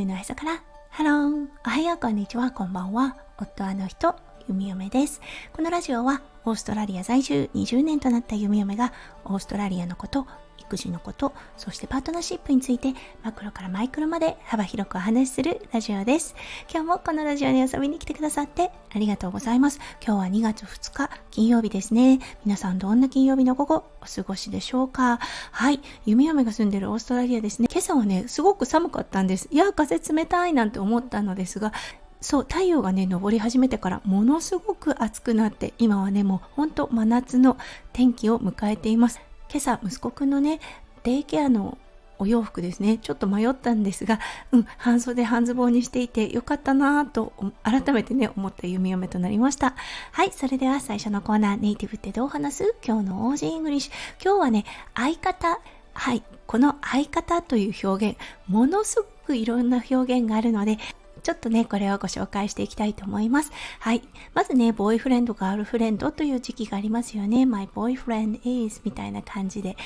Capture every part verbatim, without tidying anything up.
球の朝からハロー、おはよう、こんにちは、こんばんは。夫あの人、ゆみよめです。このラジオはオーストラリア在住にじゅうねんとなったゆみよめがオーストラリアのこと、育児のこと、そしてパートナーシップについてマクロからマイクロまで幅広くお話しするラジオです。今日もこのラジオに遊びに来てくださってありがとうございます。今日はにがつふつか金曜日ですね。皆さんどんな金曜日の午後お過ごしでしょうか。はい、ゆみよめが住んでるオーストラリアですね。今朝はね、すごく寒かったんです。いや、風冷たいなんて思ったのですが、そう、太陽がね、昇り始めてからものすごく暑くなって、今はね、もうほんと真夏の天気を迎えています。今朝、息子くんのね、デイケアのお洋服ですね、ちょっと迷ったんですが、うん、半袖半ズボンにしていてよかったなぁと、改めてね、思った弓嫁となりました。はい、それでは最初のコーナー、ネイティブってどう話す？今日の オージー イングリッシュ。今日はね、相方。はい、この相方という表現、ものすごくいろんな表現があるので、ちょっとね、これをご紹介していきたいと思います。はい。まずね、ボーイフレンド、ガールフレンドという時期がありますよね。My boyfriend is みたいな感じで、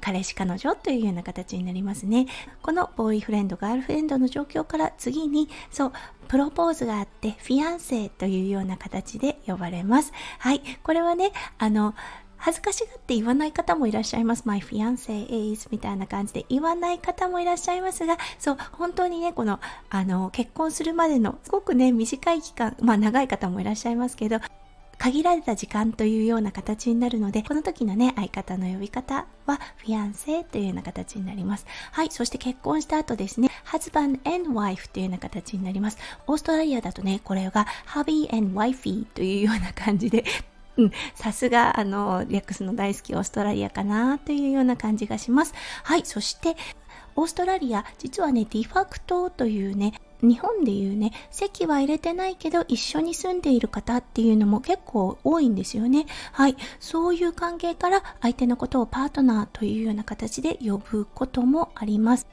彼氏彼女というような形になりますね。このボーイフレンド、ガールフレンドの状況から次に、そう、プロポーズがあって、フィアンセというような形で呼ばれます。はい。これはね、あの、恥ずかしがって言わない方もいらっしゃいます。 My fiance is みたいな感じで言わない方もいらっしゃいますが、そう、本当にね、このあの結婚するまでのすごくね、短い期間、まあ長い方もいらっしゃいますけど、限られた時間というような形になるので、この時のね、相方の呼び方はフィアンセというような形になります。はい。そして結婚した後ですね、ハズバンド and ワイフというような形になります。オーストラリアだとね、これがハビー and ワイフィーというような感じで、うん、さすがあのリャックスの大好きオーストラリアかなというような感じがします。はい。そしてオーストラリア、実はね、ディファクトというね、日本でいうね、籍は入れてないけど一緒に住んでいる方っていうのも結構多いんですよね。はい。そういう関係から相手のことをパートナーというような形で呼ぶこともあります。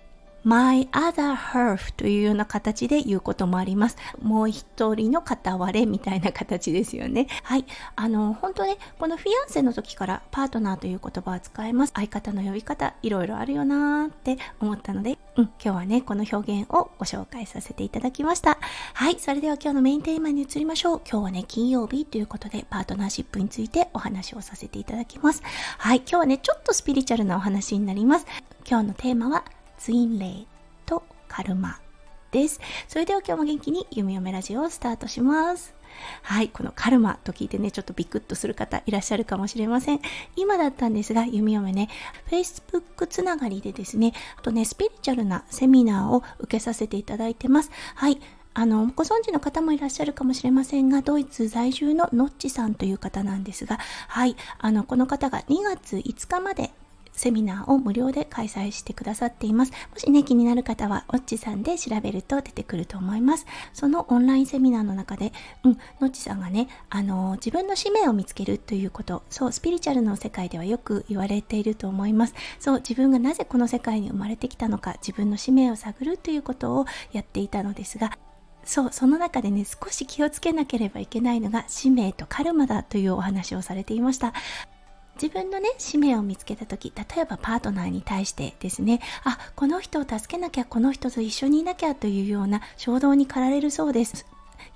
My other half というような形で言うこともあります。もう一人の片割れみたいな形ですよね。はい。あの、本当ね、このフィアンセの時からパートナーという言葉を使います。相方の呼び方、いろいろあるよなーって思ったので、うん、今日はね、この表現をご紹介させていただきました。はい。それでは今日のメインテーマに移りましょう。今日はね、金曜日ということで、パートナーシップについてお話をさせていただきます。はい。今日はね、ちょっとスピリチュアルなお話になります。今日のテーマは、ツインレイとカルマです。それでは今日も元気にゆみよめラジオをスタートします。はい。このカルマと聞いてね、ちょっとビクッとする方いらっしゃるかもしれません。今だったんですが、ゆみよめね、 Facebook つながりでですね、あとね、スピリチュアルなセミナーを受けさせていただいてます。はい。あの、ご存知の方もいらっしゃるかもしれませんが、ドイツ在住のノッチさんという方なんですが、はい。あの、この方がにがついつかまでセミナーを無料で開催してくださっています。もしね、気になる方はおっちさんで調べると出てくると思います。そのオンラインセミナーの中で、うん、のっちさんがね、あのー、自分の使命を見つけるということ、そう、スピリチュアルの世界ではよく言われていると思います。そう、自分がなぜこの世界に生まれてきたのか、自分の使命を探るということをやっていたのですが、そう、その中でね、少し気をつけなければいけないのが使命とカルマだというお話をされていました。自分のね、使命を見つけたとき、例えばパートナーに対してですね、あ、この人を助けなきゃ、この人と一緒にいなきゃというような衝動に駆られるそうです。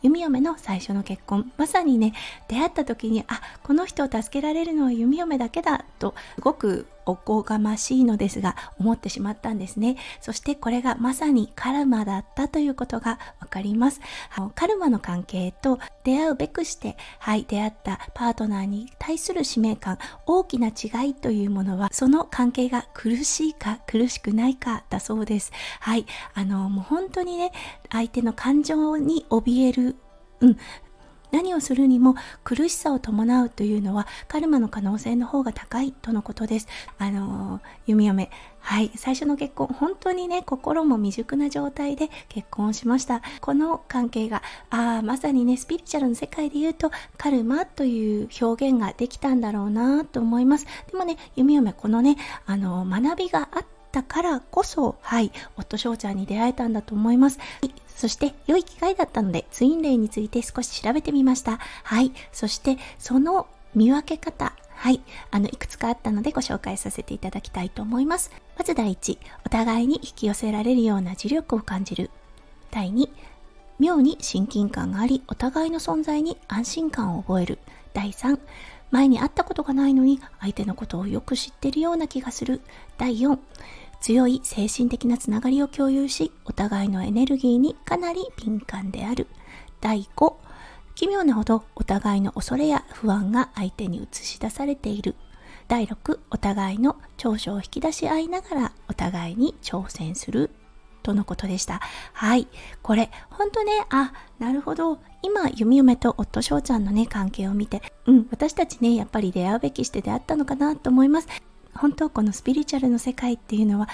弓嫁の最初の結婚、まさにね、出会った時に、あ、この人を助けられるのは弓嫁だけだと、すごくおこがましいのですが思ってしまったんですね。そしてこれがまさにカルマだったということがわかります。カルマの関係と出会うべくして、はい、出会ったパートナーに対する使命感、大きな違いというものは、その関係が苦しいか苦しくないかだそうです。はい、あの、もう本当にね、相手の感情に怯える、うん。何をするにも苦しさを伴うというのはカルマの可能性の方が高いとのことです。あのー、弓嫁、はい、最初の結婚、本当にね、心も未熟な状態で結婚しました。この関係が、あー、まさにね、スピリチュアルの世界で言うとカルマという表現ができたんだろうなと思います。でもね、弓嫁、このね、あのー、学びがあったからこそ、はい、夫翔ちゃんに出会えたんだと思います。そして良い機会だったのでツインレイについて少し調べてみました。はい。そしてその見分け方、はい。あの、いくつかあったのでご紹介させていただきたいと思います。まず第一、お互いに引き寄せられるような磁力を感じる。だいに、妙に親近感があり、お互いの存在に安心感を覚える。だいさん、前に会ったことがないのに相手のことをよく知っているような気がする。だいよん、強い精神的なつながりを共有し、お互いのエネルギーにかなり敏感である。だいご、奇妙なほどお互いの恐れや不安が相手に映し出されている。だいろく、お互いの長所を引き出し合いながらお互いに挑戦するとのことでした。はい、これほんとね、あ、なるほど、今弓嫁と夫翔ちゃんのね関係を見て、うん、私たちねやっぱり出会うべきして出会ったのかなと思います。本当このスピリチュアルの世界っていうのは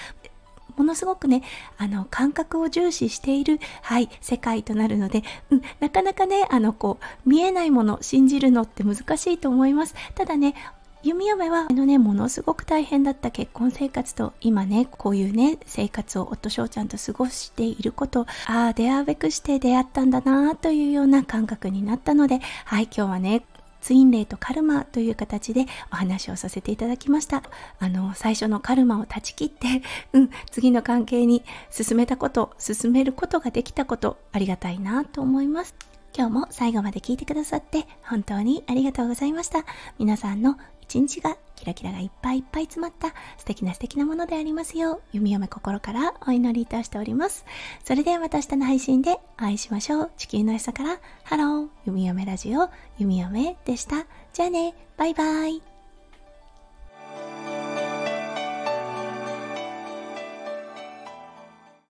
ものすごくね、あの感覚を重視している、はい、世界となるので、うん、なかなかね、あのこう見えないもの信じるのって難しいと思います。ただね、弓嫁はあのねものすごく大変だった結婚生活と、今ねこういうね生活を夫翔ちゃんと過ごしていること、ああ出会うべくして出会ったんだなというような感覚になったので、はい、今日はねツインレイとカルマという形でお話をさせていただきました。あの最初のカルマを断ち切って、うん、次の関係に進めたこと進めることができたこと、ありがたいなと思います。今日も最後まで聞いてくださって本当にありがとうございました。皆さんの一日がキラキラがいっぱいいっぱい詰まった素敵な素敵なものでありますよう、弓嫁心からお祈りいたしております。それではまた明日の配信でお会いしましょう。地球の朝からハロー、弓嫁ラジオ、弓嫁でした。じゃあね、バイバイ。